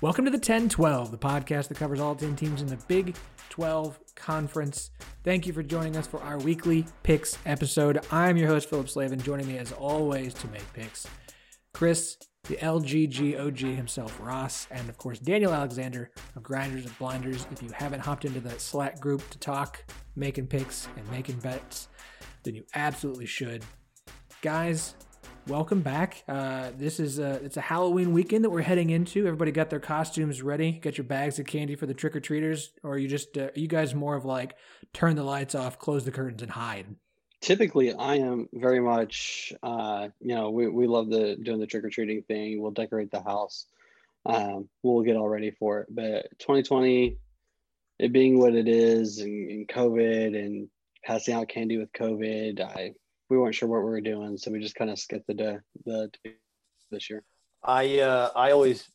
Welcome to the 10-12, the podcast that covers all 10 teams in the Big 12 Conference. Thank you for joining us for our weekly picks episode. I'm your host, Phillip Slavin. Joining me as always to make picks, Chris, the LGGOG himself, Ross, and of course, Daniel Alexander of Grinders of Blinders. If you haven't hopped into that Slack group to talk making picks and making bets, then you absolutely should. Guys, welcome back. It's a Halloween weekend that we're heading into. Everybody got their costumes ready. Got your bags of candy for the trick-or-treaters? Or are you just, you guys more of like, turn the lights off, close the curtains, and hide? Typically, I am very much, we love doing the trick-or-treating thing. We'll decorate the house. We'll get all ready for it. But 2020, it being what it is, and COVID, and passing out candy with COVID, we weren't sure what we were doing, so we just kind of skipped the day this year. I always,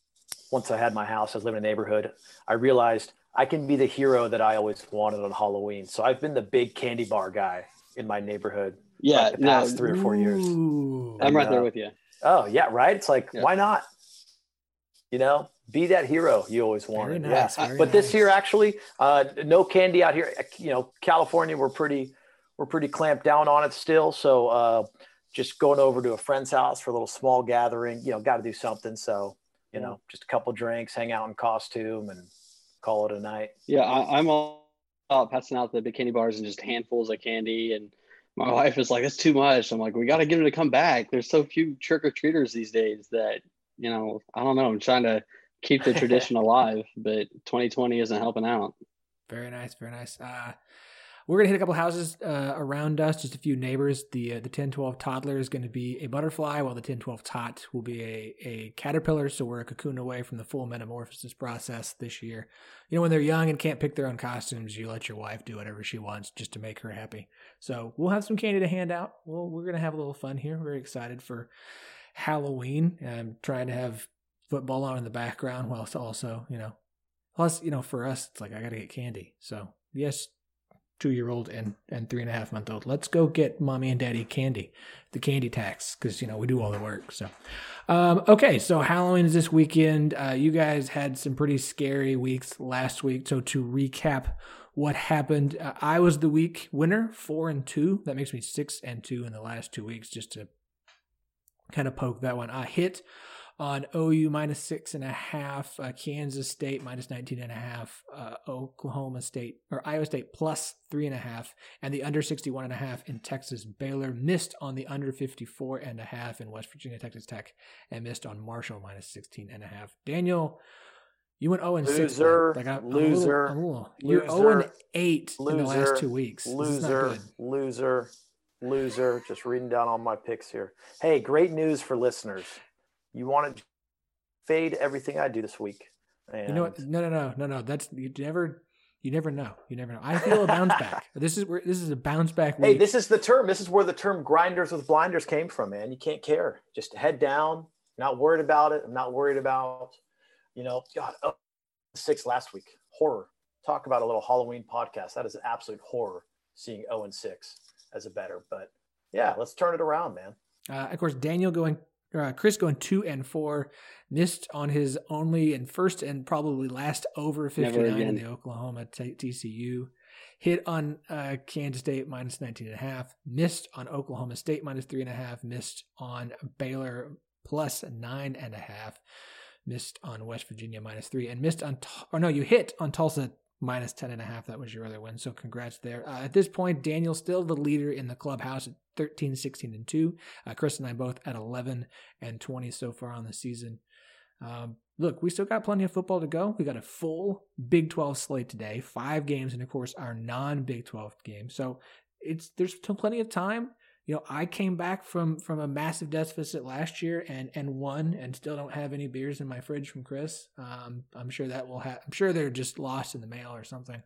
once I had my house, I was living in a neighborhood, I realized I can be the hero that I always wanted on Halloween. So I've been the big candy bar guy in my neighborhood the past 3 or 4 years. And I'm right there with you. Oh, yeah, right? It's like, yeah. Why not? You know, be that hero you always wanted. Nice, yeah. But this year, actually, no candy out here. You know, California, we're pretty clamped down on it still. So just going over to a friend's house for a little small gathering, you know, got to do something. So, you know, just a couple drinks, hang out in costume and call it a night. Yeah. I'm all about passing out the candy bars and just handfuls of candy. And my wife is like, it's too much. I'm like, we got to get them to come back. There's so few trick-or-treaters these days that, you know, I don't know. I'm trying to keep the tradition alive, but 2020 isn't helping out. Very nice. Very nice. We're going to hit a couple houses around us, just a few neighbors. The 10-12 toddler is going to be a butterfly, while the 10-12 tot will be a caterpillar. So we're a cocoon away from the full metamorphosis process this year. You know, when they're young and can't pick their own costumes, you let your wife do whatever she wants just to make her happy. So we'll have some candy to hand out. Well, we're going to have a little fun here. We're very excited for Halloween. I'm trying to have football on in the background whilst also, you know. Plus, you know, for us, it's like I got to get candy. So, yes, 2-year-old and 3.5-month-old. Let's go get mommy and daddy candy, the candy tax, because, you know, we do all the work. So, okay. So Halloween is this weekend. You guys had some pretty scary weeks last week. So to recap what happened, I was the week winner, 4-2. That makes me 6-2 in the last 2 weeks, just to kind of poke that one. I hit on OU -6.5, Kansas State -19.5, Oklahoma State or Iowa State +3.5, and the under 61.5 in Texas Baylor. Missed on the under 54.5 in West Virginia Texas Tech, and missed on Marshall -16.5. Daniel, you went 0-6. You're 0-8 in the last 2 weeks. Loser. Just reading down all my picks here. Hey, great news for listeners. You want to fade everything I do this week. And you know what? No. That's you never know. I feel a bounce back. This is a bounce back week. Hey, this is the term. This is where the term Grinders with Blinders came from, man. You can't care. Just head down. Not worried about it. I'm not worried about, you know, God, 0-6 last week. Horror. Talk about a little Halloween podcast. That is an absolute horror, seeing 0-6 as a better. But yeah, let's turn it around, man. Of course, Daniel going. Chris going 2-4, missed on his only and first and probably last over 59 in the Oklahoma TCU, hit on Kansas State -19.5, missed on Oklahoma State -3.5, missed on Baylor +9.5, missed on West Virginia -3, and missed on you hit on Tulsa -10.5. That was your other win. So congrats there. At this point, Daniel still the leader in the clubhouse at 13, 16, and 2. Chris and I both at 11 and 20 so far on the season. Look, we still got plenty of football to go. We got a full Big 12 slate today, 5 games, and of course our non-Big 12 game. So there's still plenty of time. You know, I came back from a massive deficit last year and won, and still don't have any beers in my fridge from Chris. I'm sure that will I'm sure they're just lost in the mail or something,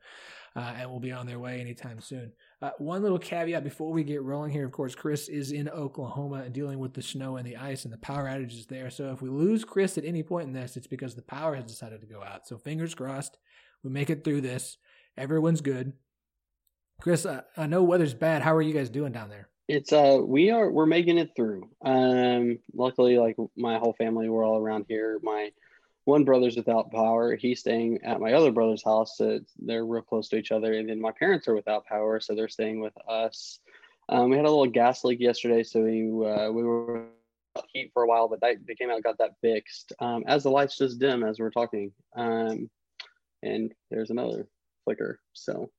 and will be on their way anytime soon. One little caveat before we get rolling here, of course, Chris is in Oklahoma and dealing with the snow and the ice and the power outages there. So if we lose Chris at any point in this, it's because the power has decided to go out. So fingers crossed, we make it through this. Everyone's good. Chris, I know weather's bad. How are you guys doing down there? It's we're making it through. Luckily, like my whole family, we're all around here. My one brother's without power. He's staying at my other brother's house. So they're real close to each other. And then my parents are without power, so they're staying with us. We had a little gas leak yesterday, so we were out heat for a while, but they came out and got that fixed. As the lights just dim as we're talking, and there's another flicker. So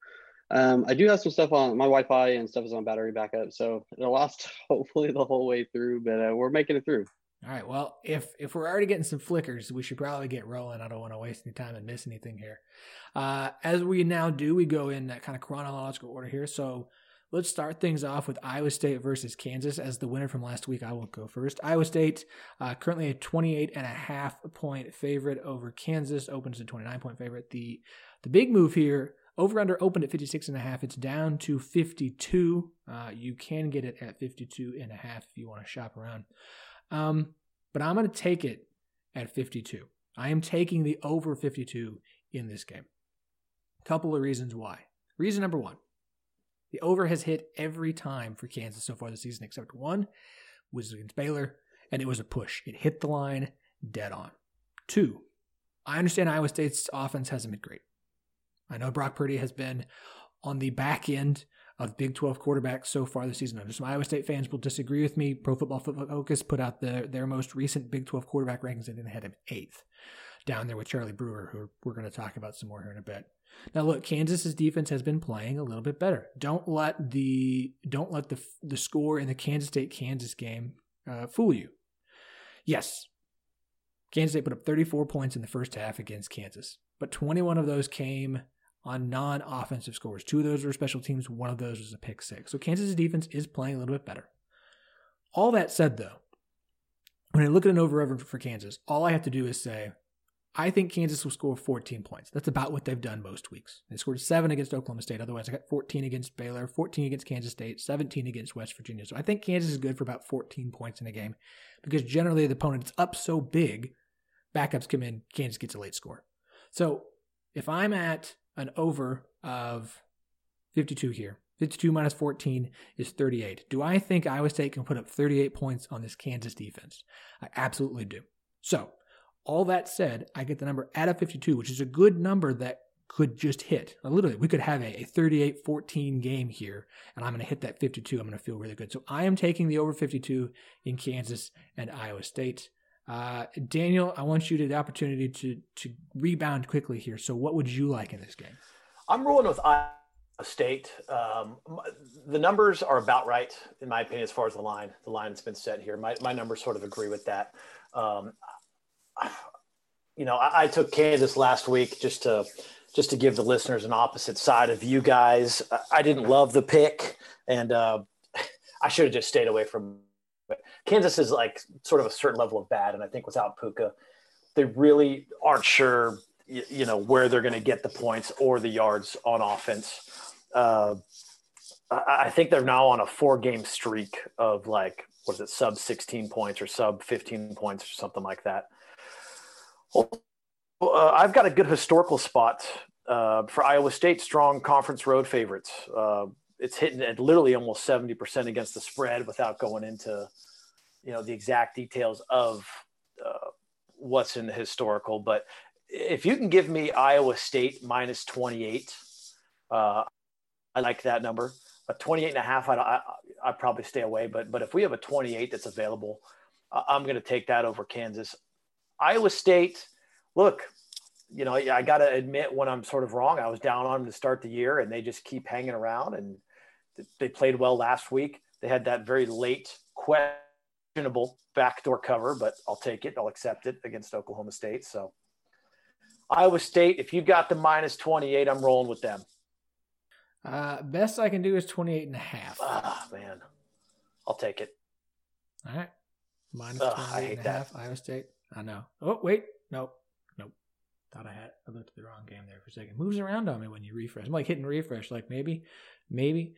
I do have some stuff on my Wi-Fi, and stuff is on battery backup, so it'll last hopefully the whole way through. But we're making it through. All right. Well, if we're already getting some flickers, we should probably get rolling. I don't want to waste any time and miss anything here. As we now do, we go in that kind of chronological order here. So let's start things off with Iowa State versus Kansas. As the winner from last week, I will go first. Iowa State, currently a 28.5-point favorite over Kansas, opens a 29-point favorite. The big move here, over-under opened at 56.5. It's down to 52. You can get it at 52.5 if you want to shop around. But I'm going to take it at 52. I am taking the over 52 in this game. A couple of reasons why. Reason number one, the over has hit every time for Kansas so far this season, except one was against Baylor, and it was a push. It hit the line dead on. Two, I understand Iowa State's offense hasn't been great. I know Brock Purdy has been on the back end of Big 12 quarterbacks so far this season. Some Iowa State fans will disagree with me. Pro Football Focus put out their most recent Big 12 quarterback rankings, and then they had him 8th down there with Charlie Brewer, who we're going to talk about some more here in a bit. Now, look, Kansas's defense has been playing a little bit better. Don't let the score in the Kansas State-Kansas game fool you. Yes, Kansas State put up 34 points in the first half against Kansas, but 21 of those came on non-offensive scores. 2 of those were special teams. 1 of those was a pick six. So Kansas' defense is playing a little bit better. All that said, though, when I look at an over-over for Kansas, all I have to do is say, I think Kansas will score 14 points. That's about what they've done most weeks. They scored 7 against Oklahoma State. Otherwise, I got 14 against Baylor, 14 against Kansas State, 17 against West Virginia. So I think Kansas is good for about 14 points in a game because generally the opponent's up so big, backups come in, Kansas gets a late score. So if I'm at an over of 52 here. 52 minus 14 is 38. Do I think Iowa State can put up 38 points on this Kansas defense? I absolutely do. So, all that said, I get the number out of 52, which is a good number that could just hit. Now, literally, we could have a 38-14 game here, and I'm going to hit that 52. I'm going to feel really good. So, I am taking the over 52 in Kansas and Iowa State. Daniel, I want you to the opportunity to rebound quickly here. So what would you like in this game? I'm rolling with Iowa State. The numbers are about right, in my opinion, as far as the line. The line that's been set here. My numbers sort of agree with that. I took Kansas last week just to give the listeners an opposite side of you guys. I didn't love the pick, and I should have just stayed away from But Kansas is like sort of a certain level of bad. And I think without Puka, they really aren't sure, where they're going to get the points or the yards on offense. I think they're now on a 4-game streak of sub 16 points or sub 15 points or something like that. I've got a good historical spot for Iowa State, strong conference road favorites. It's hitting at literally almost 70% against the spread without going into, the exact details of what's in the historical. But if you can give me Iowa State minus 28, I like that number. A 28.5, I'd probably stay away. But if we have a 28 that's available, I'm going to take that over Kansas. Iowa State, look, I got to admit when I'm sort of wrong. I was down on them to start the year, and they just keep hanging around, and they played well last week. They had that very late, questionable backdoor cover, but I'll take it. I'll accept it against Oklahoma State. So Iowa State, if you got the minus 28, I'm rolling with them. Best I can do is 28.5. Ah, man. I'll take it. All right. -28.5 Iowa State. I know. Oh, wait. Nope. Thought I had. I looked at the wrong game there for a second. Moves around on me when you refresh. I'm like hitting refresh. Like maybe that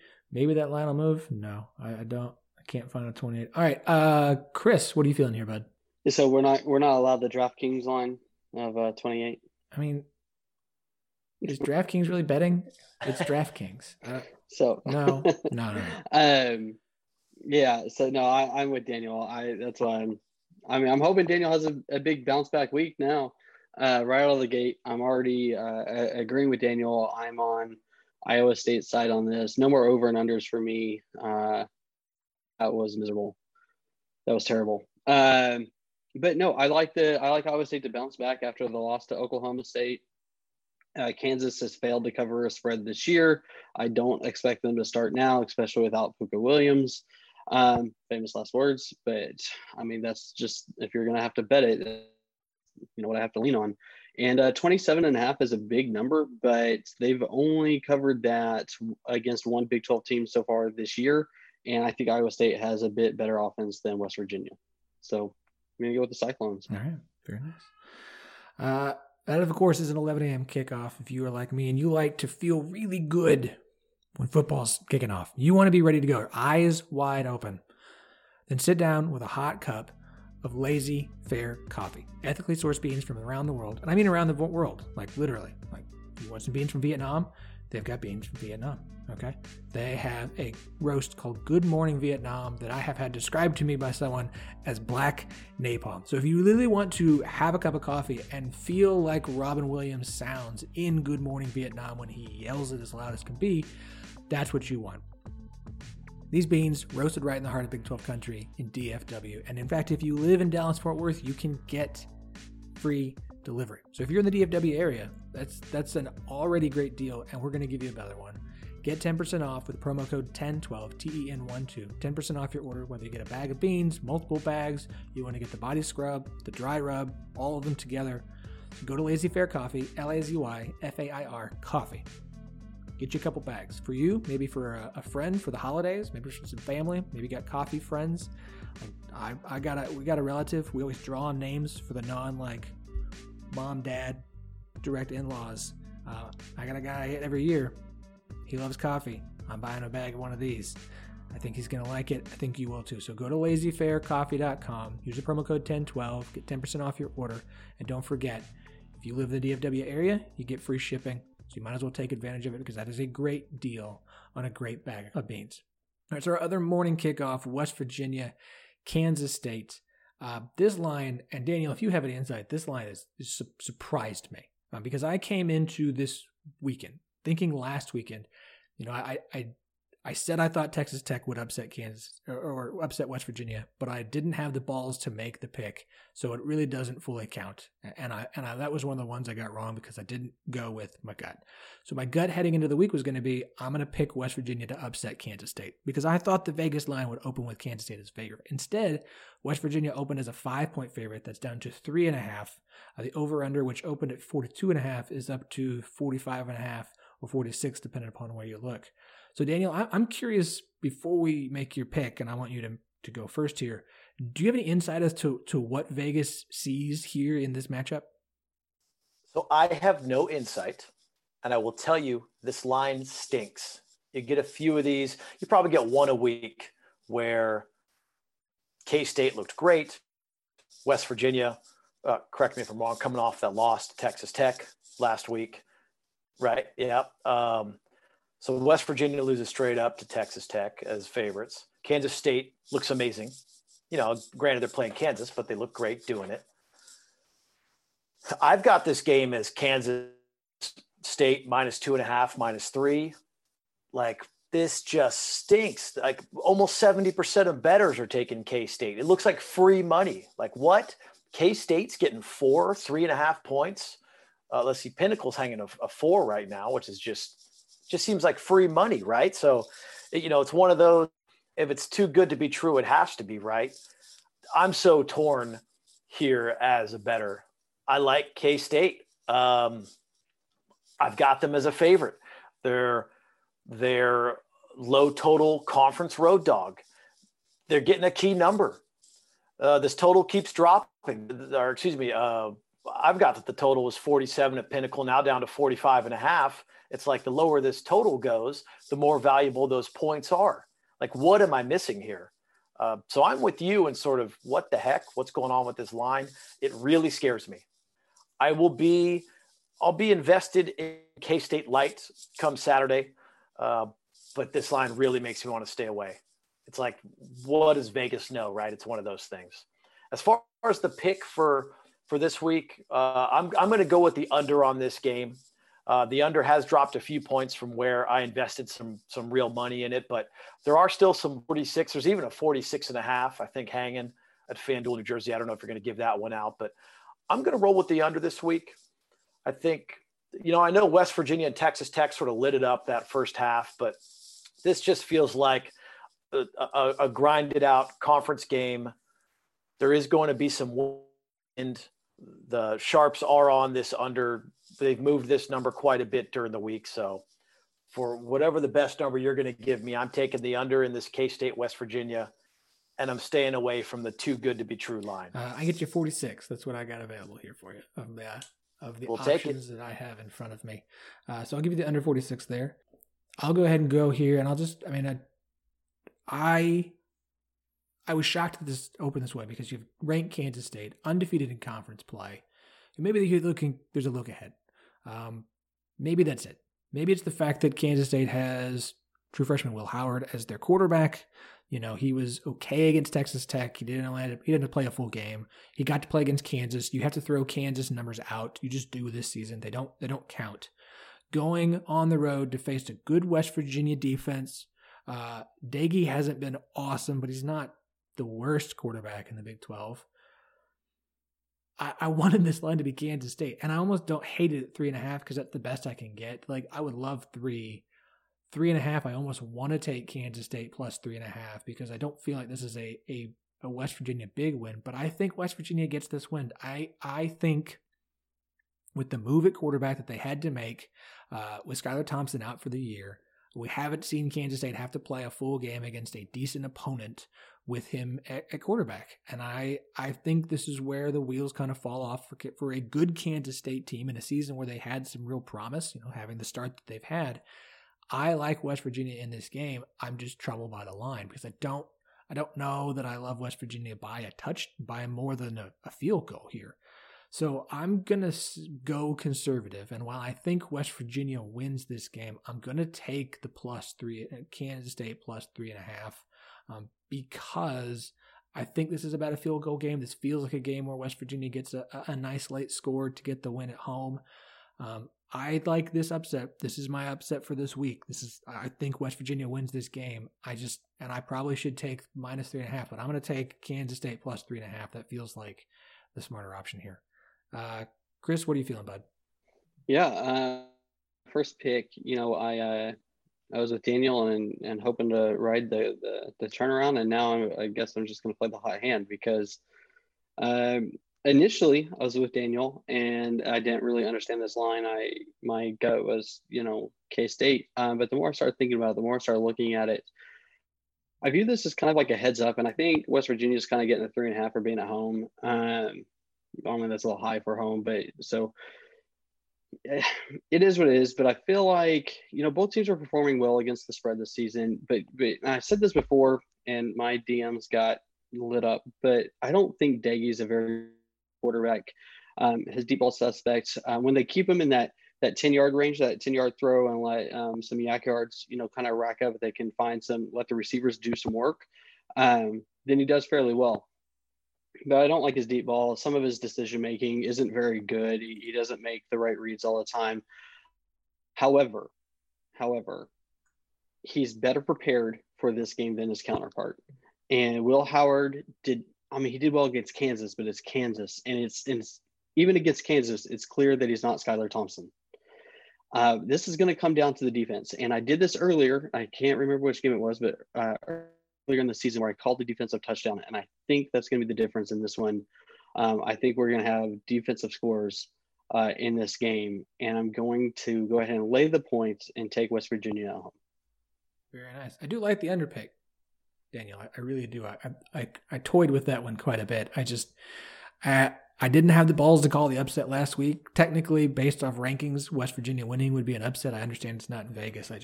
line will move. No, I don't. I can't find a 28. All right. Chris, what are you feeling here, bud? So we're not allowed the DraftKings line of 28. I mean, is DraftKings really betting? It's DraftKings. No. Yeah. So no, I'm with Daniel. That's why I'm hoping Daniel has a big bounce back week now. Right out of the gate, I'm already agreeing with Daniel. I'm on Iowa State's side on this. No more over and unders for me. That was miserable. That was terrible. But no, I like Iowa State to bounce back after the loss to Oklahoma State. Kansas has failed to cover a spread this year. I don't expect them to start now, especially without Puka Williams. Famous last words, but I mean, that's just, if you're going to have to bet it, you know what I have to lean on. And 27.5 is a big number, but they've only covered that against one Big 12 team so far this year. And I think Iowa State has a bit better offense than West Virginia. So I'm going to go with the Cyclones. All right. Very nice. That, of course, is an 11 a.m. kickoff. If you are like me and you like to feel really good when football's kicking off, you want to be ready to go, eyes wide open, then sit down with a hot cup of Lazy Fair Coffee. Ethically sourced beans from around the world. And I mean around the world, like literally. Like, you want some beans from Vietnam? They've got beans from Vietnam, okay? They have a roast called Good Morning Vietnam that I have had described to me by someone as black napalm. So if you really want to have a cup of coffee and feel like Robin Williams sounds in Good Morning Vietnam when he yells it as loud as can be, that's what you want. These beans roasted right in the heart of Big 12 country in DFW. And in fact, if you live in Dallas-Fort Worth, you can get free delivery. So if you're in the DFW area, that's an already great deal, and we're going to give you a better one. Get 10% off with promo code 1012, TEN12, 10% off your order, whether you get a bag of beans, multiple bags, you want to get the body scrub, the dry rub, all of them together. So go to Lazy Fair Coffee, LazyFair Coffee. Get you a couple bags for you, maybe for a friend for the holidays, maybe for some family, maybe got coffee friends. We got a relative. We always draw on names for the non like mom, dad, direct in-laws. I got a guy I hit every year. He loves coffee. I'm buying a bag of one of these. I think he's gonna like it. I think you will too. So go to LazyFairCoffee.com. Use the promo code 1012. Get 10% off your order. And don't forget, if you live in the DFW area, you get free shipping. So you might as well take advantage of it because that is a great deal on a great bag of beans. All right, so our other morning kickoff, West Virginia, Kansas State. This line, and Daniel, if you have any insight, this line is surprised me because I came into this weekend thinking last weekend, you know, I said I thought Texas Tech would upset Kansas or upset West Virginia, but I didn't have the balls to make the pick, so it really doesn't fully count. And I that was one of the ones I got wrong because I didn't go with my gut. So my gut heading into the week was going to be I'm going to pick West Virginia to upset Kansas State because I thought the Vegas line would open with Kansas State as favorite. Instead, West Virginia opened as a 5-point favorite. That's down to 3.5. The over/under, which opened at 42.5, is up to 45.5 or 46, depending upon where you look. So, Daniel, I'm curious, before we make your pick, and I want you to go first here, do you have any insight as to what Vegas sees here in this matchup? So I have no insight, and I will tell you this line stinks. You get a few of these. You probably get one a week where K-State looked great, West Virginia, correct me if I'm wrong, coming off that loss to Texas Tech last week, right? Yeah. So West Virginia loses straight up to Texas Tech as favorites. Kansas State looks amazing. You know, granted they're playing Kansas, but they look great doing it. I've got this game as Kansas State -2.5, -3. Like, this just stinks. Like, almost 70% of bettors are taking K-State. It looks like free money. Like, what? K-State's getting 3.5 points. Let's see, Pinnacle's hanging a 4 right now, which is just seems like free money, right? So, you know, it's one of those, if it's too good to be true, it has to be, right? I'm so torn here as a bettor. I like K-State. I've got them as a favorite. They're low total conference road dog. They're getting a key number. This total keeps dropping. Or excuse me, I've got that the total was 47 at Pinnacle, now down to 45.5. It's like the lower this total goes, the more valuable those points are. Like, what am I missing here? So I'm with you in sort of what the heck, what's going on with this line? It really scares me. I'll be invested in K-State Light come Saturday, but this line really makes me want to stay away. It's like, what does Vegas know, right? It's one of those things. As far as the pick for this week, I'm going to go with the under on this game. The under has dropped a few points from where I invested some real money in it, but there are still some 46. There's even a 46.5, I think, hanging at FanDuel, New Jersey. I don't know if you're going to give that one out, but I'm going to roll with the under this week. I think, you know, I know West Virginia and Texas Tech sort of lit it up that first half, but this just feels like a grinded out conference game. There is going to be some wind. The sharps are on this under. They've moved this number quite a bit during the week. So for whatever the best number you're going to give me, I'm taking the under in this K-State, West Virginia, and I'm staying away from the too good to be true line. I get you 46. That's what I got available here for you of the options that I have in front of me. So I'll give you the under 46 there. I'll go ahead and go here, and I'll just, I mean, I was shocked that this opened this way because you've ranked Kansas State undefeated in conference play. Maybe you're looking, there's a look ahead. Maybe that's it. Maybe it's the fact that Kansas State has true freshman Will Howard as their quarterback. You know, he was okay against Texas Tech. He didn't play a full game. He got to play against Kansas. You have to throw Kansas numbers out. You just do this season. They don't count. Going on the road to face a good West Virginia defense. Dagey hasn't been awesome, but he's not the worst quarterback in the Big 12. I wanted this line to be Kansas State, and I almost don't hate it at 3.5 because that's the best I can get. Like, I would love 3. 3.5, I almost want to take Kansas State plus 3.5 because I don't feel like this is a West Virginia big win, but I think West Virginia gets this win. I think with the move at quarterback that they had to make with Skylar Thompson out for the year, we haven't seen Kansas State have to play a full game against a decent opponent with him at quarterback. And I think this is where the wheels kind of fall off for a good Kansas State team in a season where they had some real promise, you know, having the start that they've had. I like West Virginia in this game. I'm just troubled by the line because I don't know that I love West Virginia by a touch, by more than a field goal here. So I'm going to go conservative. And while I think West Virginia wins this game, I'm going to take the +3, Kansas State +3.5. Because I think this is about a field goal game. This feels like a game where West Virginia gets a nice late score to get the win at home. I like this upset. This is my upset for this week. I think West Virginia wins this game. And I probably should take -3.5, but I'm going to take Kansas State +3.5. That feels like the smarter option here. Chris, what are you feeling, bud? Yeah. First pick, you know, I was with Daniel and hoping to ride the turnaround, and now I guess I'm just going to play the hot hand because initially I was with Daniel and I didn't really understand this line. My gut was, you know, K-State, but the more I started thinking about it, the more I started looking at it, I view this as kind of like a heads up, and I think West Virginia is kind of getting a 3.5 for being at home. I mean, that's a little high for home, but so – it is what it is, but I feel like, you know, both teams are performing well against the spread this season, but I said this before and my DMs got lit up, but I don't think Dagey's a very quarterback. His deep ball suspects, when they keep him in that 10-yard range, that 10-yard throw, and let some yak yards, you know, kind of rack up, they can find some, let the receivers do some work, then he does fairly well. But I don't like his deep ball. Some of his decision-making isn't very good. He doesn't make the right reads all the time. However, he's better prepared for this game than his counterpart. And Will Howard he did well against Kansas, but it's Kansas. And it's even against Kansas, it's clear that he's not Skylar Thompson. This is going to come down to the defense. And I did this earlier. I can't remember which game it was, but earlier in the season where I called the defensive touchdown, and I think that's going to be the difference in this one. I think we're going to have defensive scores in this game, and I'm going to go ahead and lay the points and take West Virginia at home. Very nice. I do like the under pick. Daniel. I really do. I toyed with that one quite a bit. I didn't have the balls to call the upset last week. Technically, based off rankings, West Virginia winning would be an upset. I understand it's not in Vegas. I'm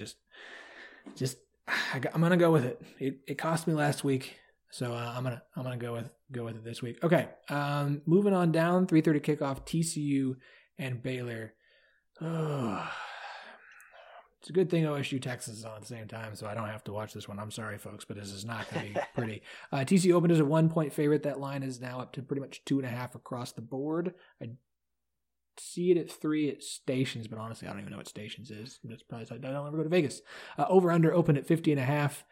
gonna go with it. It cost me last week, so I'm gonna go with it this week. Okay, moving on down. 3:30 kickoff. TCU and Baylor. Oh, it's a good thing OSU Texas is on at the same time, so I don't have to watch this one. I'm sorry, folks, but this is not going to be pretty. TCU opened as a 1-point favorite. That line is now up to pretty much 2.5 across the board. I see it at 3 at Stations, but honestly, I don't even know what Stations is. I'm just surprised I don't ever go to Vegas. Over-under opened at 50.5.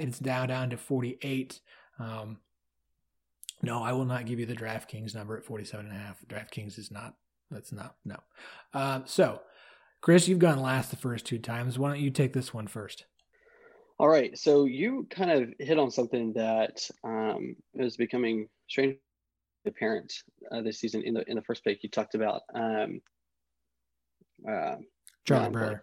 It's down to 48. No, I will not give you the DraftKings number at 47.5. DraftKings is not. That's not. No. So, Chris, you've gone last the first two times. Why don't you take this one first? All right. So you kind of hit on something that is becoming strangely apparent this season. In the first pick, you talked about Charlie Brewer.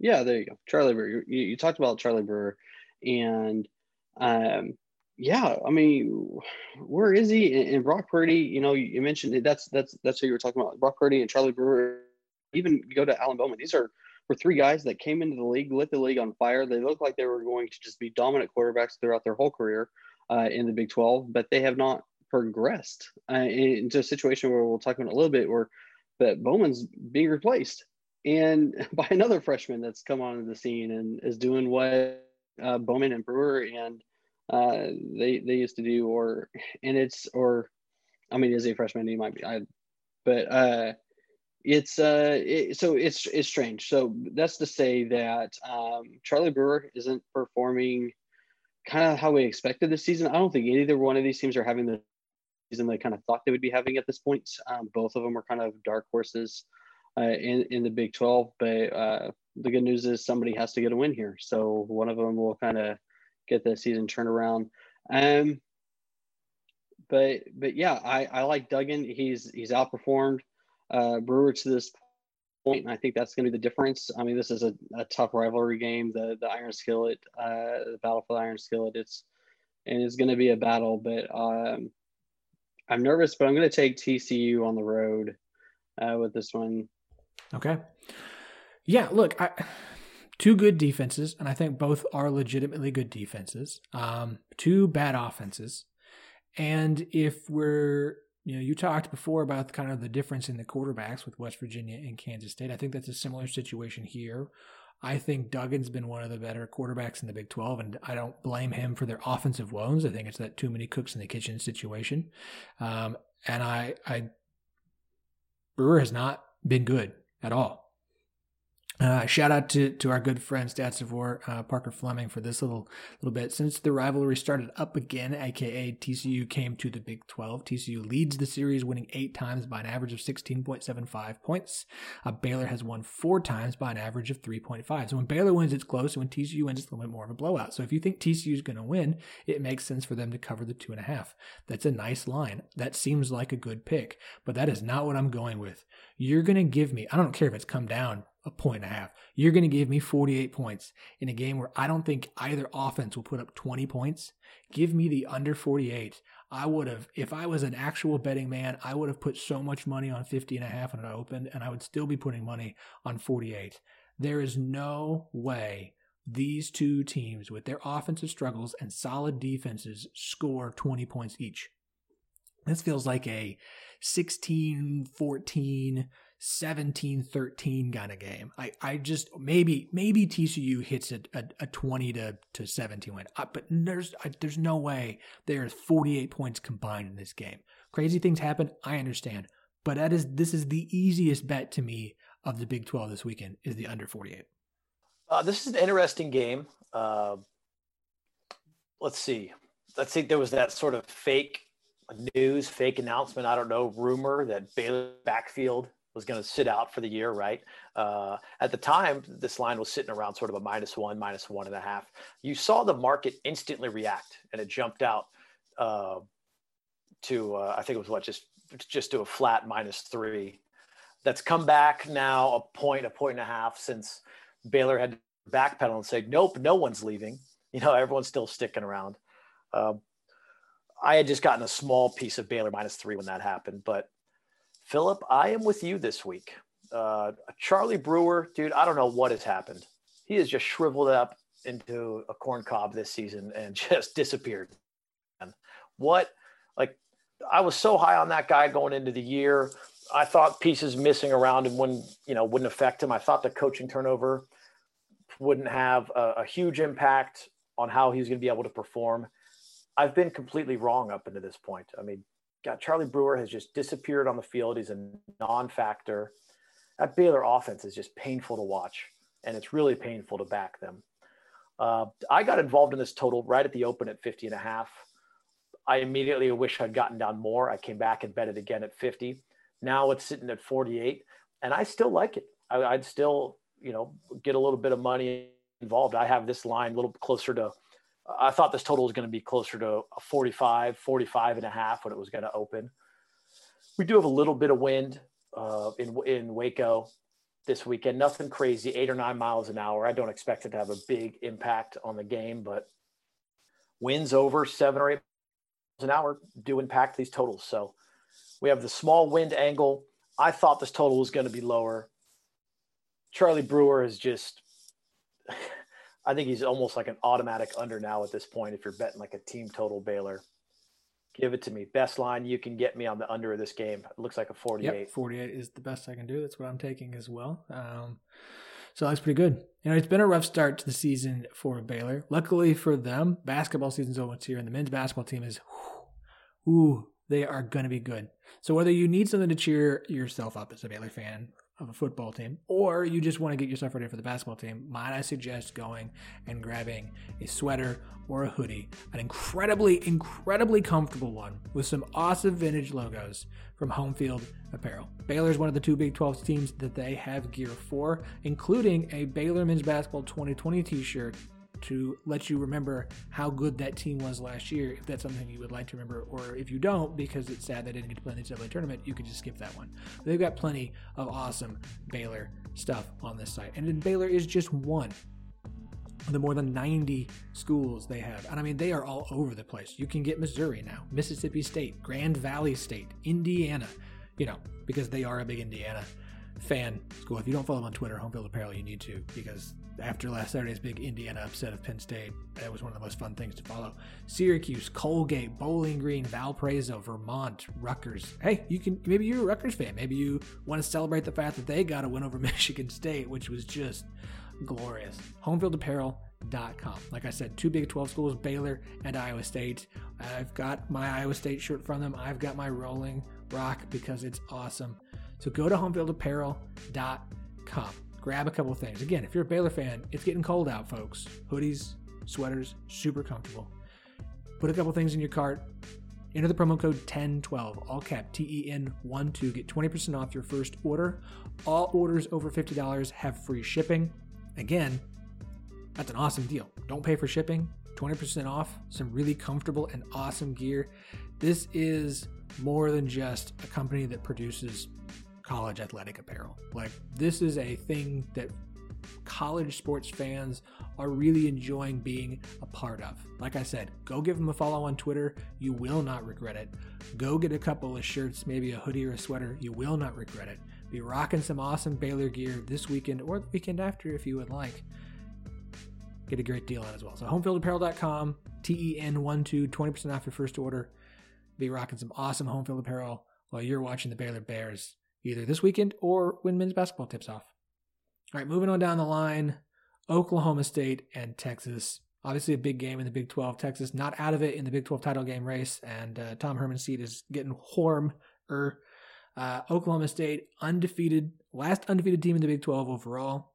Yeah, there you go, Charlie Brewer. You talked about Charlie Brewer, and yeah, I mean, where is he? And Brock Purdy. You know, you mentioned that's who you were talking about. Brock Purdy and Charlie Brewer. Even go to Alan Bowman. These were three guys that came into the league, lit the league on fire. They looked like they were going to just be dominant quarterbacks throughout their whole career in the Big 12, but they have not progressed into a situation where we'll talk about a little bit where that Bowman's being replaced and by another freshman that's come onto the scene and is doing what Bowman and Brewer and they used to do, as a freshman he might be, It's strange. So that's to say that Charlie Brewer isn't performing kind of how we expected this season. I don't think either one of these teams are having the season they kind of thought they would be having at this point. Both of them are kind of dark horses in the Big 12. But the good news is somebody has to get a win here. So one of them will kind of get the season turned around. But yeah, I like Duggan. He's outperformed Brewer to this point, and I think that's going to be the difference. I mean, this is a tough rivalry game. The Iron Skillet, the battle for the Iron Skillet. It's going to be a battle, but I'm nervous. But I'm going to take TCU on the road with this one. Okay. Yeah. Look, two good defenses, and I think both are legitimately good defenses. Two bad offenses, and if we're you talked before about kind of the difference in the quarterbacks with West Virginia and Kansas State. I think that's a similar situation here. I think Duggan's been one of the better quarterbacks in the Big 12, and I don't blame him for their offensive woes. I think it's that too many cooks in the kitchen situation. And Brewer has not been good at all. Shout out to our good friend Stats of War, Parker Fleming, for this little bit. Since the rivalry started up again, aka TCU came to the Big 12, TCU leads the series, winning 8 times by an average of 16.75 points. Baylor has won 4 times by an average of 3.5. So when Baylor wins, it's close. And when TCU wins, it's a little bit more of a blowout. So if you think TCU is going to win, it makes sense for them to cover the 2.5. That's a nice line. That seems like a good pick, but that is not what I'm going with. You're going to give me, I don't care if it's come down a 1.5. You're going to give me 48 points in a game where I don't think either offense will put up 20 points. Give me the under 48. I would have, if I was an actual betting man, I would have put so much money on 50.5 when it opened, and I would still be putting money on 48. There is no way these two teams, with their offensive struggles and solid defenses, score 20 points each. This feels like a 16-14, 17-13 kind of game. I just maybe TCU hits a 20-17 win, but there's no way there's 48 points combined in this game. Crazy things happen, I understand, but this is the easiest bet to me of the Big 12 this weekend is the under 48. This is an interesting game. Let's see. There was that sort of fake announcement. I don't know, rumor that Baylor backfield was going to sit out for the year, right? At the time, this line was sitting around sort of a -1, -1.5. You saw the market instantly react, and it jumped out to I think it was just to a flat -3. That's come back now a point, 1.5 since Baylor had to backpedal and say, nope, no one's leaving. you know, everyone's still sticking around. I had just gotten a small piece of Baylor -3 when that happened, but Phillip, I am with you this week. Charlie Brewer, dude, I don't know what has happened. He has just shriveled up into a corn cob this season and just disappeared. What? Like, I was so high on that guy going into the year. I thought pieces missing around him wouldn't affect him. I thought the coaching turnover wouldn't have a huge impact on how he was going to be able to perform. I've been completely wrong up until this point. I mean, God, Charlie Brewer has just disappeared on the field. He's a non-factor. That Baylor offense is just painful to watch, and it's really painful to back them. I got involved in this total right at the open at 50.5. I immediately wish I'd gotten down more. I came back and bet it again at 50. Now it's sitting at 48, and I still like it. I'd still, get a little bit of money involved. I have this line a little closer to, I thought this total was going to be closer to 45.5 when it was going to open. We do have a little bit of wind in Waco this weekend. Nothing crazy, 8 or 9 miles an hour. I don't expect it to have a big impact on the game, but winds over 7 or 8 miles an hour do impact these totals. So we have the small wind angle. I thought this total was going to be lower. Charlie Brewer is just, I think he's almost like an automatic under now at this point. If you're betting like a team total Baylor, give it to me. Best line you can get me on the under of this game. It looks like a 48. Yep, 48 is the best I can do. That's what I'm taking as well. So that's pretty good. It's been a rough start to the season for Baylor. Luckily for them, basketball season's over here, and the men's basketball team is, they are going to be good. So whether you need something to cheer yourself up as a Baylor fan of a football team, or you just want to get yourself ready for the basketball team, might I suggest going and grabbing a sweater or a hoodie, an incredibly, incredibly comfortable one with some awesome vintage logos from Homefield Apparel. Baylor is one of the two Big 12 teams that they have gear for, including a Baylor men's basketball 2020 t-shirt to let you remember how good that team was last year, if that's something you would like to remember, or if you don't, because it's sad they didn't get to play in the NCAA tournament, you could just skip that one. But they've got plenty of awesome Baylor stuff on this site. And then Baylor is just one of the more than 90 schools they have. And they are all over the place. You can get Missouri now, Mississippi State, Grand Valley State, Indiana, because they are a big Indiana fan school. If you don't follow them on Twitter, Homefield Apparel, you need to, because after last Saturday's big Indiana upset of Penn State, that was one of the most fun things to follow. Syracuse, Colgate, Bowling Green, Valparaiso, Vermont, Rutgers. Hey, maybe you're a Rutgers fan. Maybe you want to celebrate the fact that they got a win over Michigan State, which was just glorious. HomefieldApparel.com. Like I said, two Big 12 schools, Baylor and Iowa State. I've got my Iowa State shirt from them. I've got my Rolling Rock because it's awesome. So go to HomefieldApparel.com. Grab a couple things. Again, if you're a Baylor fan, it's getting cold out, folks. Hoodies, sweaters, super comfortable. Put a couple things in your cart. Enter the promo code 1012, all cap, TEN12. Get 20% off your first order. All orders over $50 have free shipping. Again, that's an awesome deal. Don't pay for shipping. 20% off. Some really comfortable and awesome gear. This is more than just a company that produces college athletic apparel. Like, this is a thing that college sports fans are really enjoying being a part of. Like I said, go give them a follow on Twitter. You will not regret it. Go get a couple of shirts, maybe a hoodie or a sweater. You will not regret it. Be rocking some awesome Baylor gear this weekend or the weekend after if you would like. Get a great deal on as well. So homefieldapparel.com, TEN12, 20% off your first order. Be rocking some awesome Homefield Apparel while you're watching the Baylor Bears either this weekend or when men's basketball tips off. All right, moving on down the line, Oklahoma State and Texas. Obviously a big game in the Big 12. Texas not out of it in the Big 12 title game race, and Tom Herman's seat is getting warmer. Oklahoma State undefeated, last undefeated team in the Big 12 overall,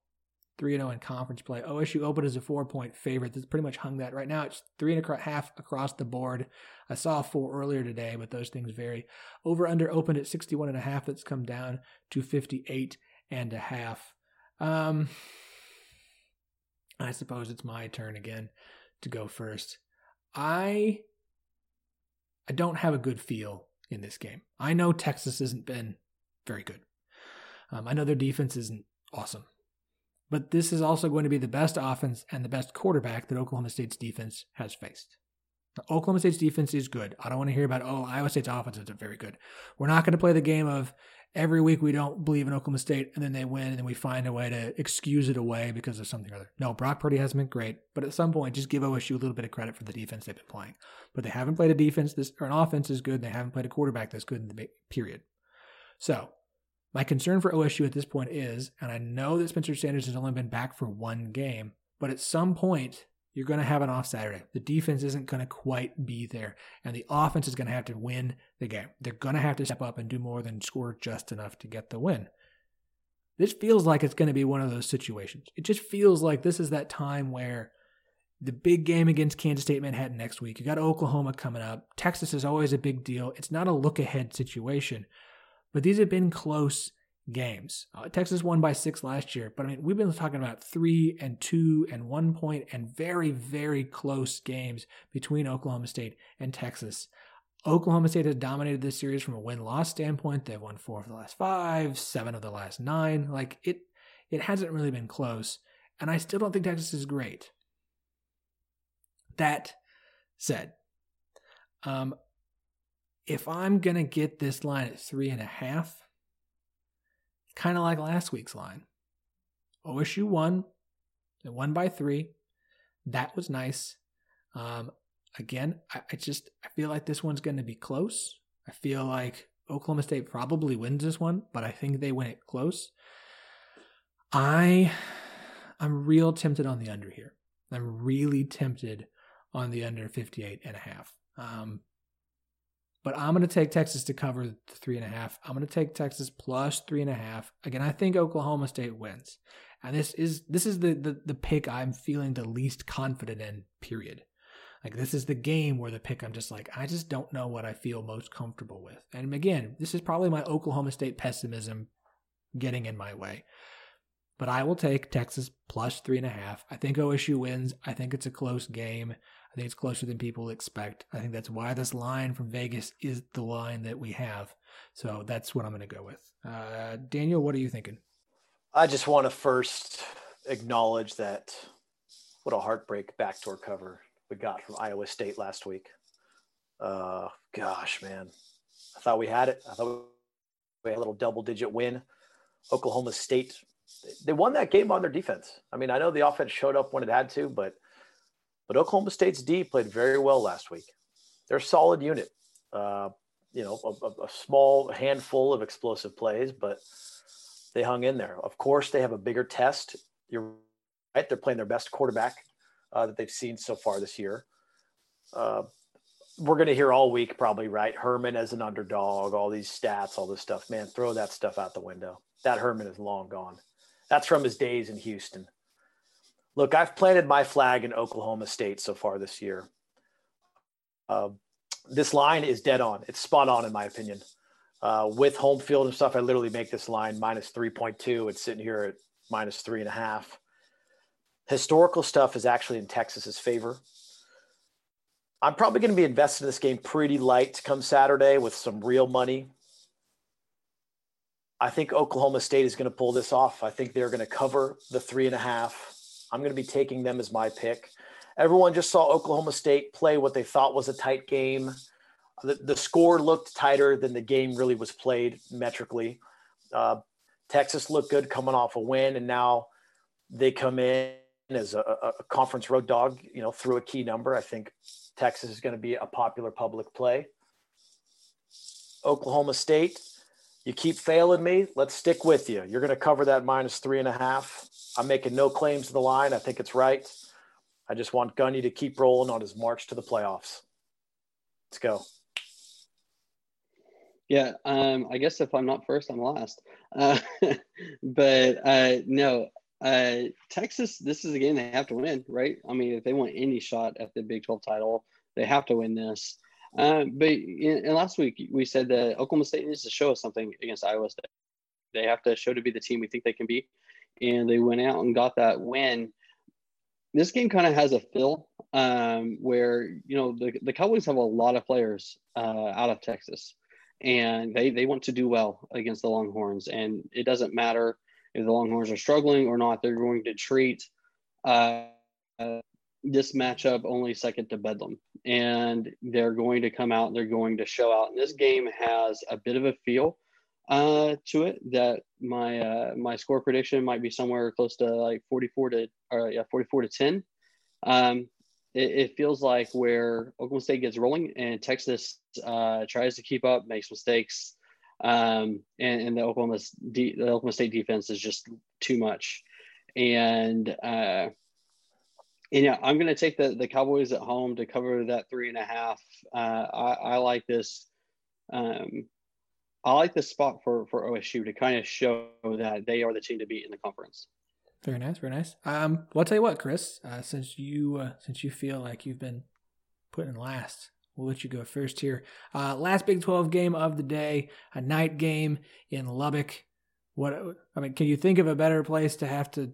3-0 in conference play. OSU opened as a 4-point favorite. That's pretty much hung that. Right now it's 3.5 across the board. I saw 4 earlier today, but those things vary. Over-under opened at 61.5. That's come down to 58.5. I suppose it's my turn again to go first. I don't have a good feel in this game. I know Texas hasn't been very good. I know their defense isn't awesome. but this is also going to be the best offense and the best quarterback that Oklahoma State's defense has faced. Now, Oklahoma State's defense is good. I don't want to hear about, oh, Iowa State's offense is very good. We're not going to play the game of every week we don't believe in Oklahoma State and then they win and then we find a way to excuse it away because of something or other. No, Brock Purdy hasn't been great, but at some point just give OSU a little bit of credit for the defense they've been playing. But they haven't played a defense this or an offense is good and they haven't played a quarterback that's good in the period. So my concern for OSU at this point is, and I know that Spencer Sanders has only been back for one game, but at some point you're going to have an off Saturday. The defense isn't going to quite be there, and the offense is going to have to win the game. They're going to have to step up and do more than score just enough to get the win. This feels like it's going to be one of those situations. It just feels like this is that time where the big game against Kansas State, Manhattan next week, you got Oklahoma coming up. Texas is always a big deal. It's not a look-ahead situation, but these have been close games. Texas won by 6 last year, but I mean, we've been talking about 3 and 2 and 1 point and very, very close games between Oklahoma State and Texas. Oklahoma State has dominated this series from a win-loss standpoint. They've won 4 of the last 5, 7 of the last 9. Like it hasn't really been close, and I still don't think Texas is great. That said, if I'm going to get this line at 3.5, kind of like last week's line. OSU won. They won by 3. That was nice. Again, I feel like this one's going to be close. I feel like Oklahoma State probably wins this one, but I think they win it close. I'm real tempted on the under here. I'm really tempted on the under 58.5. But I'm going to take Texas to cover the 3.5. I'm going to take Texas plus 3.5. Again, I think Oklahoma State wins. And this is the pick I'm feeling the least confident in, period. Like, this is the game where the pick I'm just like, I just don't know what I feel most comfortable with. And again, this is probably my Oklahoma State pessimism getting in my way. But I will take Texas plus 3.5. I think OSU wins. I think it's a close game. I think it's closer than people expect. I think that's why this line from Vegas is the line that we have. So that's what I'm going to go with. Daniel, what are you thinking? I just want to first acknowledge that what a heartbreak backdoor cover we got from Iowa State last week. Gosh, man. I thought we had it. I thought we had a little double-digit win. Oklahoma State, they won that game on their defense. I mean, I know the offense showed up when it had to, But Oklahoma State's D played very well last week. They're a solid unit. A small handful of explosive plays, but they hung in there. Of course, they have a bigger test. You're right. They're playing their best quarterback that they've seen so far this year. We're going to hear all week probably, right? Herman as an underdog, all these stats, all this stuff. Man, throw that stuff out the window. That Herman is long gone. That's from his days in Houston. Look, I've planted my flag in Oklahoma State so far this year. This line is dead on. It's spot on, in my opinion. With home field and stuff, I literally make this line minus 3.2. It's sitting here at minus 3.5. Historical stuff is actually in Texas's favor. I'm probably going to be invested in this game pretty light come Saturday with some real money. I think Oklahoma State is going to pull this off. I think they're going to cover the 3.5. I'm going to be taking them as my pick. Everyone just saw Oklahoma State play what they thought was a tight game. The score looked tighter than the game really was played metrically. Texas looked good coming off a win, and now they come in as a conference road dog, through a key number. I think Texas is going to be a popular public play. Oklahoma State, you keep failing me. Let's stick with you. You're going to cover that minus 3.5. I'm making no claims to the line. I think it's right. I just want Gunny to keep rolling on his march to the playoffs. Let's go. Yeah, I guess if I'm not first, I'm last. But Texas, this is a game they have to win, right? I mean, if they want any shot at the Big 12 title, they have to win this. But last week we said that Oklahoma State needs to show us something against Iowa State. They have to show to be the team we think they can be. And they went out and got that win. This game kind of has a feel where, the Cowboys have a lot of players out of Texas. And they want to do well against the Longhorns. And it doesn't matter if the Longhorns are struggling or not, they're going to treat this matchup only second to Bedlam. And they're going to come out, they're going to show out. And this game has a bit of a feel to it that my my score prediction might be somewhere close to like 44 to 10. It feels like where Oklahoma State gets rolling and Texas tries to keep up, makes mistakes, and the Oklahoma State defense is just too much. And yeah, I'm going to take the Cowboys at home to cover that 3.5. I like this. I like this spot for OSU to kind of show that they are the team to beat in the conference. Very nice, very nice. Well, I'll tell you what, Chris. Since you feel like you've been put in last, we'll let you go first here. Last Big 12 game of the day, a night game in Lubbock. Can you think of a better place to have to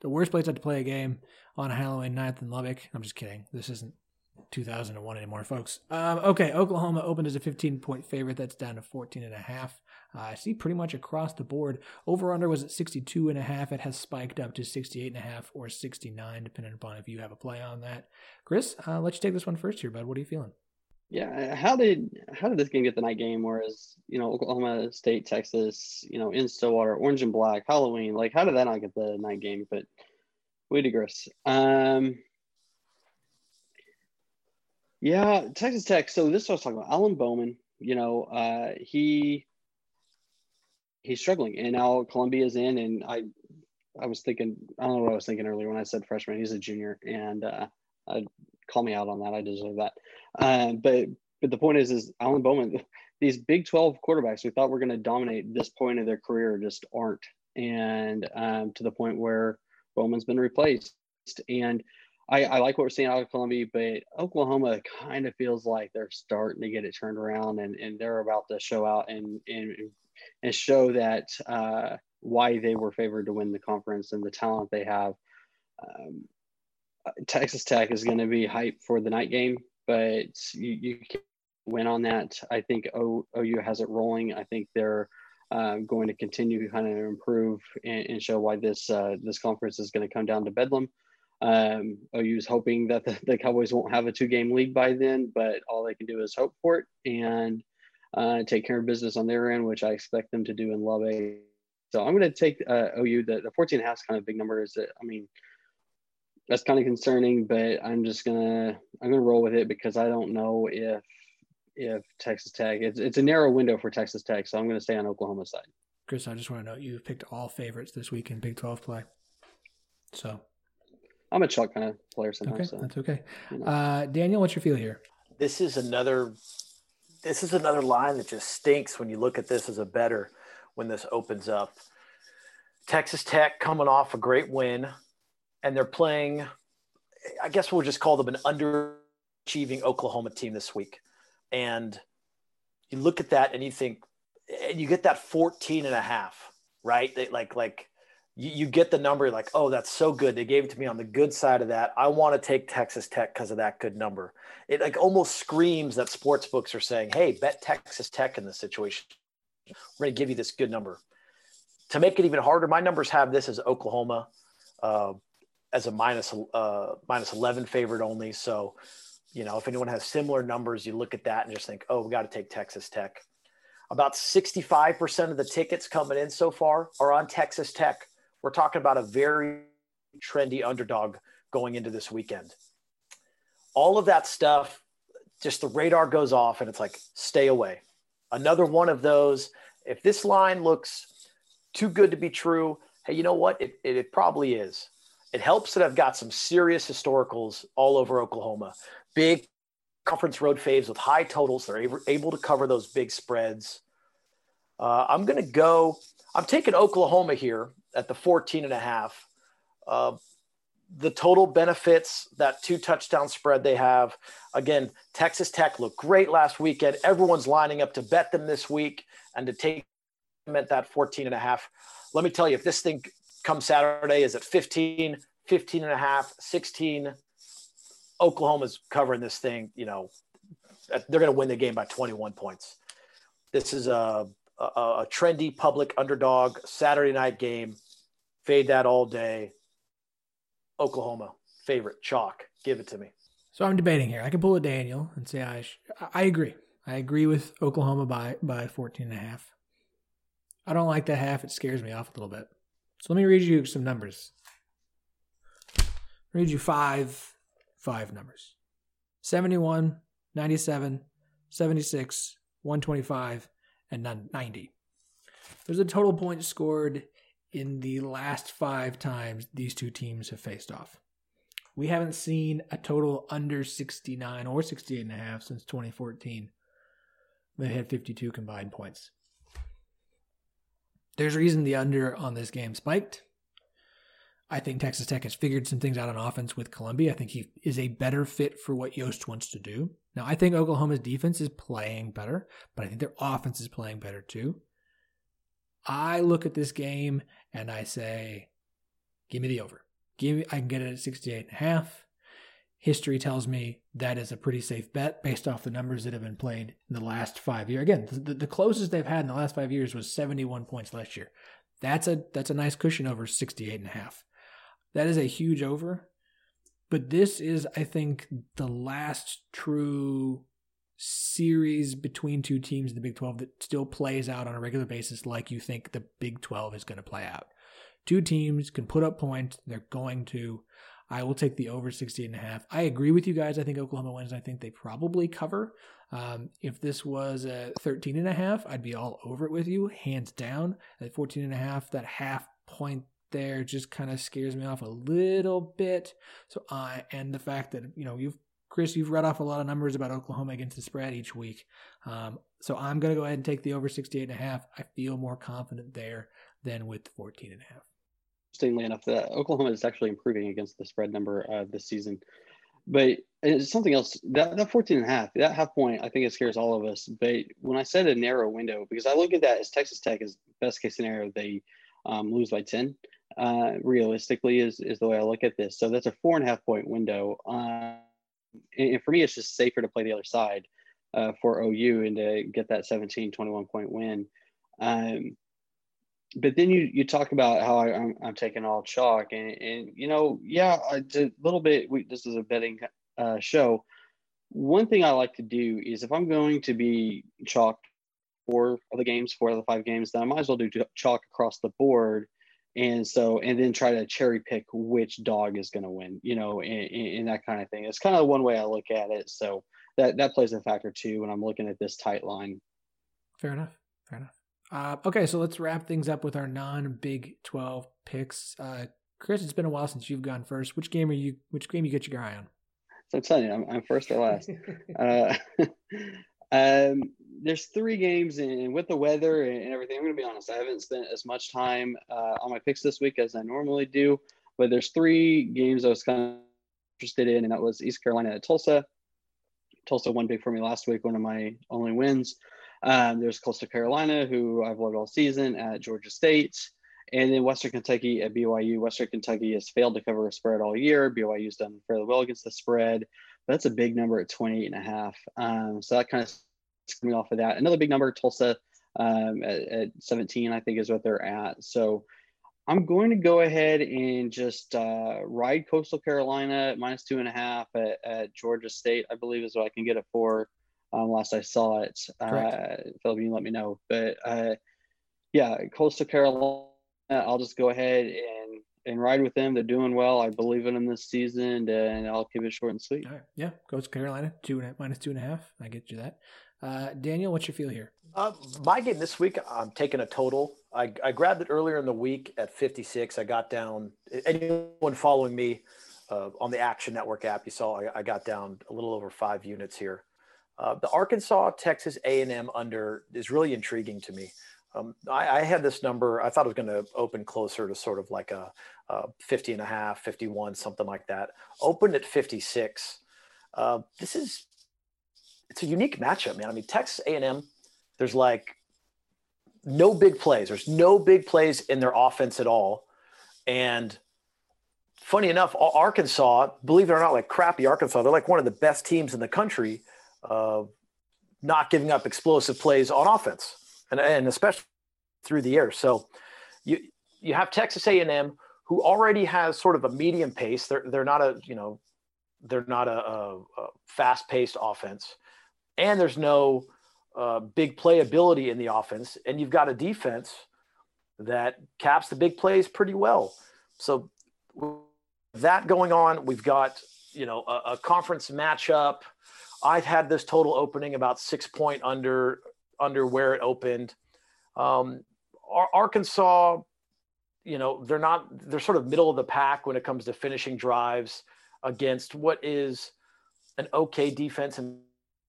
the worst place to have to play a game on Halloween night than Lubbock? I'm just kidding. This isn't 2001 anymore, folks. Okay, Oklahoma opened as a 15-point favorite. That's down to 14.5. I see pretty much across the board. Over-under was at 62.5. It has spiked up to 68.5 or 69, depending upon if you have a play on that. Chris, I'll let you take this one first here, bud. What are you feeling? Yeah, how did this game get the night game? Whereas, Oklahoma State, Texas, in Stillwater, orange and black, Halloween. Like, how did that not get the night game? But we digress. Yeah, Texas Tech. So this is what I was talking about. Alan Bowman, he's struggling, and now Columbia's in. And I was thinking, I don't know what I was thinking earlier when I said freshman. He's a junior, and I'd call me out on that. I deserve that. But the point is Alan Bowman. These Big 12 quarterbacks we thought were going to dominate this point of their career just aren't, and to the point where Bowman's been replaced. And I like what we're seeing out of Columbia, but Oklahoma kind of feels like they're starting to get it turned around, and they're about to show out and show that why they were favored to win the conference and the talent they have. Texas Tech is going to be hyped for the night game, but you can't win on that. I think OU has it rolling. I think they're going to continue to kind of improve and show why this conference is going to come down to Bedlam. OU's hoping that the Cowboys won't have a 2-game lead by then, but all they can do is hope for it and take care of business on their end, which I expect them to do in Lubbock. So I'm going to take OU. The 14.5 is kind of a big number. That's kind of concerning, but I'm gonna roll with it because I don't know if Texas Tech. It's a narrow window for Texas Tech, so I'm going to stay on Oklahoma's side. Chris, I just want to know you've picked all favorites this week in Big 12 play, so. I'm a chalk kind of player sometimes. Okay, so, that's okay. Daniel, what's your feel here? This is another line that just stinks when you look at this as a bettor when this opens up. Texas Tech coming off a great win, and they're playing, I guess we'll just call them an underachieving Oklahoma team this week. And you look at that and you think, and you get that 14.5, right? You get the number like, oh, that's so good. They gave it to me on the good side of that. I want to take Texas Tech because of that good number. It like almost screams that sports books are saying, hey, bet Texas Tech in this situation. We're going to give you this good number. To make it even harder, my numbers have this as Oklahoma as a minus 11 favorite only. So, if anyone has similar numbers, you look at that and just think, oh, we got to take Texas Tech. About 65% of the tickets coming in so far are on Texas Tech. We're talking about a very trendy underdog going into this weekend. All of that stuff, just the radar goes off and it's like, stay away. Another one of those, if this line looks too good to be true, hey, you know what? It probably is. It helps that I've got some serious historicals all over Oklahoma. Big conference road faves with high totals. They're able to cover those big spreads. I'm taking Oklahoma here at the 14.5. The total benefits that 2-touchdown spread they have. Again, Texas Tech looked great last weekend. Everyone's lining up to bet them this week and to take them at that 14.5. Let me tell you, if this thing come Saturday is at 15, 15.5, 16, Oklahoma's covering this thing. They're going to win the game by 21 points. This is a trendy public underdog Saturday night game. Fade that all day. Oklahoma, favorite, chalk. Give it to me. So I'm debating here. I can pull a Daniel and say I agree. I agree with Oklahoma by 14.5. I don't like that half. It scares me off a little bit. So let me read you some numbers. Read you five numbers. 71, 97, 76, 125, and 90. There's a total point scored in the last five times these two teams have faced off. We haven't seen a total under 69 or 68.5 since 2014. They had 52 combined points. There's a reason the under on this game spiked. I think Texas Tech has figured some things out on offense with Columbia. I think he is a better fit for what Yost wants to do. Now, I think Oklahoma's defense is playing better, but I think their offense is playing better too. I look at this game and I say, give me the over. I can get it at 68.5. History tells me that is a pretty safe bet based off the numbers that have been played in the last 5 years. Again, the closest they've had in the last 5 years was 71 points last year. That's a nice cushion over 68.5. That is a huge over. But this is, I think, the last true series between two teams in the Big 12 that still plays out on a regular basis like you think the Big 12 is going to play out. Two teams can put up points. They're going to. I will take the over 68.5. I agree with you guys. I think Oklahoma wins. I think they probably cover. If this was a 13.5, I'd be all over it with you, hands down. At 14.5, that half point there just kind of scares me off a little bit. So and the fact that, you know, Chris, you've read off a lot of numbers about Oklahoma against the spread each week. So I'm going to go ahead and take the over 68.5. I feel more confident there than with the 14.5. Interestingly enough, Oklahoma is actually improving against the spread number this season. But it's something else. That 14.5, that half point, I think it scares all of us. But when I said a narrow window, because I look at that as Texas Tech is best case scenario, they lose by 10. Realistically is the way I look at this. So that's a 4.5 point window. And for me, it's just safer to play the other side for OU and to get that 21 point win. But then you talk about how I'm taking all chalk and you know, yeah, I did a little bit. This is a betting show. One thing I like to do is if I'm going to be chalk four of the five games, then I might as well do chalk across the board. And then try to cherry pick which dog is going to win, you know, and that kind of thing. It's kind of one way I look at it. So that plays a factor too when I'm looking at this tight line. Fair enough. Okay, so let's wrap things up with our non-Big 12 picks. Chris, it's been a while since you've gone first. Which game you get your eye on? So I'm telling you, I'm first or last. There's three games, and with the weather and everything, I'm going to be honest, I haven't spent as much time on my picks this week as I normally do, but there's three games I was kind of interested in, and that was East Carolina at Tulsa. Tulsa won big for me last week, one of my only wins. There's Coastal Carolina, who I've loved all season, at Georgia State, and then Western Kentucky at BYU. Western Kentucky has failed to cover a spread all year. BYU's done fairly well against the spread. That's a big number at 28.5. So that kind of me off of that. Another big number, Tulsa at 17, I think is what they're at. So I'm going to go ahead and just ride Coastal Carolina at minus 2.5 at Georgia State, I believe is what I can get it for. Last I saw it. Phillip, you let me know. But yeah, Coastal Carolina, I'll just go ahead and ride with them. They're doing well. I believe in them this season, and I'll keep it short and sweet. All right. Yeah, Coastal Carolina, minus 2.5. I get you that. Daniel, what's your feel here? My game this week, I'm taking a total. I grabbed it earlier in the week at 56. I got down. Anyone following me on the Action Network app, you saw I got down a little over 5 units here. The Arkansas-Texas A&M under is really intriguing to me. I had this number. I thought it was going to open closer to sort of like a 50.5, 51, something like that. Opened at 56. It's a unique matchup, man. I mean, Texas A&M, there's like no big plays. There's no big plays in their offense at all. And funny enough, Arkansas, believe it or not, like crappy Arkansas, they're like one of the best teams in the country, not giving up explosive plays on offense. And especially through the air. So you have Texas A&M, who already has sort of a medium pace. They're not a, you know, they're not a fast-paced offense, and there's no big playability in the offense, and you've got a defense that caps the big plays pretty well. So that going on, we've got, you know, a conference matchup. I've had this total opening about 6 point under where it opened. Arkansas, you know, they're sort of middle of the pack when it comes to finishing drives against what is an okay defense in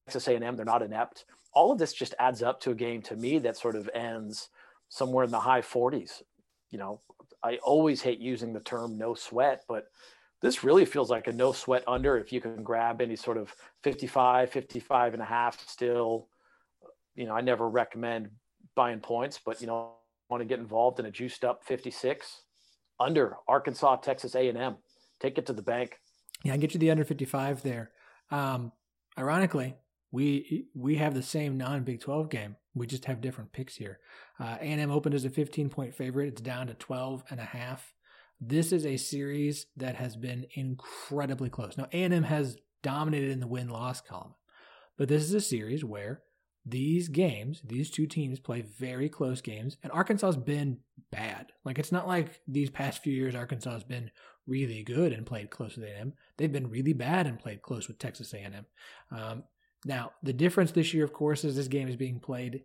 Texas A&M. They're not inept. All of this just adds up to a game to me that sort of ends somewhere in the high 40s. You know, I always hate using the term no sweat, but this really feels like a no sweat under if you can grab any sort of 55, 55 and a half still. You know, I never recommend buying points, but, you know, want to get involved in a juiced up 56 under Arkansas, Texas A&M. Take it to the bank. Yeah, I get you the under 55 there. Ironically, we have the same non-Big 12 game. We just have different picks here. A&M opened as a 15-point favorite. It's down to 12 and a half. This is a series that has been incredibly close. Now, A&M has dominated in the win-loss column, but this is a series where these games, these two teams play very close games, and Arkansas has been bad. Like, it's not like these past few years Arkansas has been really good and played close with A&M. They've been really bad and played close with Texas A&M. Now, the difference this year, of course, is this game is being played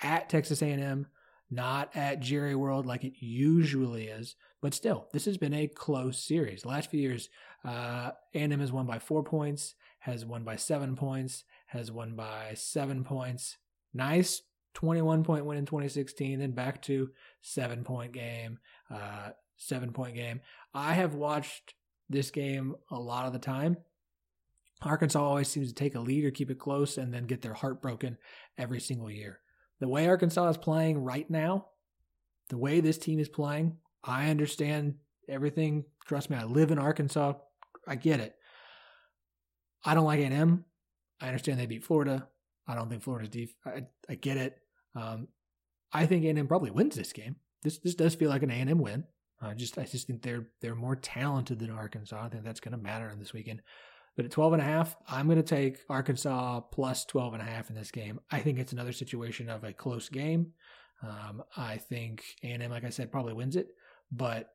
at Texas A&M, not at Jerry World like it usually is. But still, this has been a close series. The last few years, A&M has won by 4 points, has won by 7 points, has won by 7 points. Nice 21-point win in 2016, then back to 7-point game, 7-point game. I have watched this game a lot of the time. Arkansas always seems to take a lead or keep it close and then get their heart broken every single year. The way Arkansas is playing right now, the way this team is playing, I understand everything. Trust me, I live in Arkansas. I get it. I don't like A&M. I understand they beat Florida. I don't think Florida's deep. I get it. I think A&M probably wins this game. This does feel like an A&M win. I just think they're more talented than Arkansas. I think that's going to matter on this weekend. But at 12 and a half, I'm going to take Arkansas plus 12 and a half in this game. I think it's another situation of a close game. I think A&M, like I said, probably wins it. But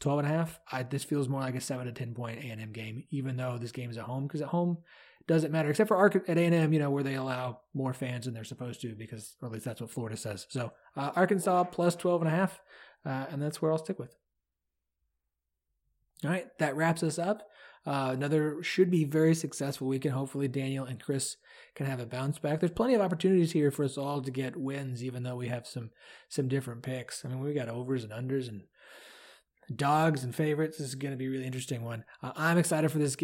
12 and a half, this feels more like a 7 to 10 point A&M game, even though this game is at home, because at home, doesn't matter, except for at A&M, you know, where they allow more fans than they're supposed to, because, or at least that's what Florida says. So Arkansas plus 12 and a half, and that's where I'll stick with. All right, that wraps us up. Another should be very successful weekend. Hopefully Daniel and Chris can have a bounce back. There's plenty of opportunities here for us all to get wins, even though we have some different picks. I mean, we got overs and unders and dogs and favorites. This is going to be a really interesting one. I'm excited for this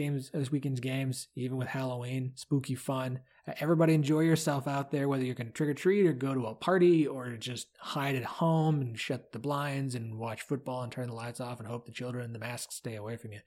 weekend's games, even with Halloween, spooky fun. Everybody enjoy yourself out there, whether you're going to trick or treat or go to a party or just hide at home and shut the blinds and watch football and turn the lights off and hope the children and the masks stay away from you.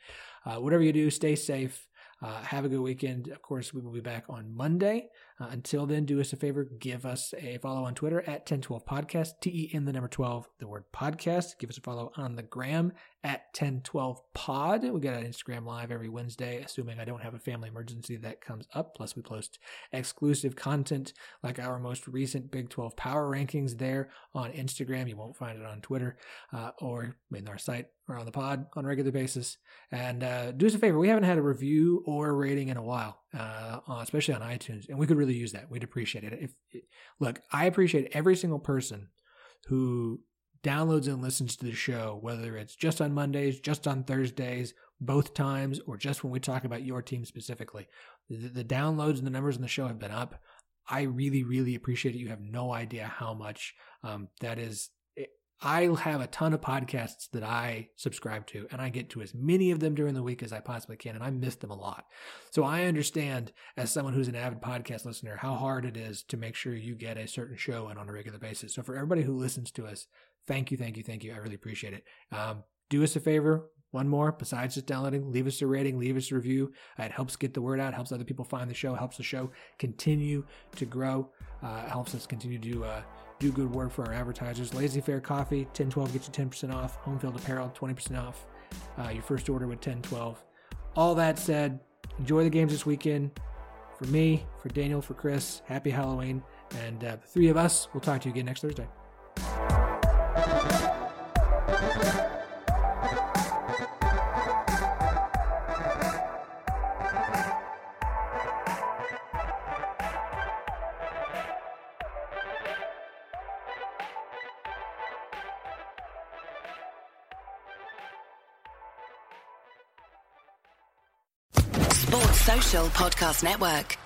Whatever you do, stay safe. Have a good weekend. Of course, we will be back on Monday. Until then, do us a favor. Give us a follow on Twitter at 1012podcast, TEN, the number 12, the word podcast. Give us a follow on the gram at 1012pod. We got an Instagram live every Wednesday, assuming I don't have a family emergency that comes up. Plus, we post exclusive content like our most recent Big 12 power rankings there on Instagram. You won't find it on Twitter or in our site or on the pod on a regular basis. And do us a favor. We haven't had a review or a rating in a while, especially on iTunes. And we could really use that. We'd appreciate it. Look, I appreciate every single person who downloads and listens to the show, whether it's just on Mondays, just on Thursdays, both times, or just when we talk about your team specifically. The downloads and the numbers on the show have been up. I really, really appreciate it. You have no idea how much that is. I have a ton of podcasts that I subscribe to, and I get to as many of them during the week as I possibly can, and I miss them a lot. So I understand, as someone who's an avid podcast listener, how hard it is to make sure you get a certain show in on a regular basis. So for everybody who listens to us, thank you, thank you, thank you. I really appreciate it. Do us a favor, one more, besides just downloading, leave us a rating, leave us a review. It helps get the word out, helps other people find the show, helps the show continue to grow, helps us continue to do good work for our advertisers. Lazy Fair Coffee, 1012 gets you 10% off. Homefield Apparel, 20% off. Your first order with 1012. All that said, enjoy the games this weekend. For me, for Daniel, for Chris, happy Halloween. And the three of us, we'll talk to you again next Thursday. Sports Social Podcast Network.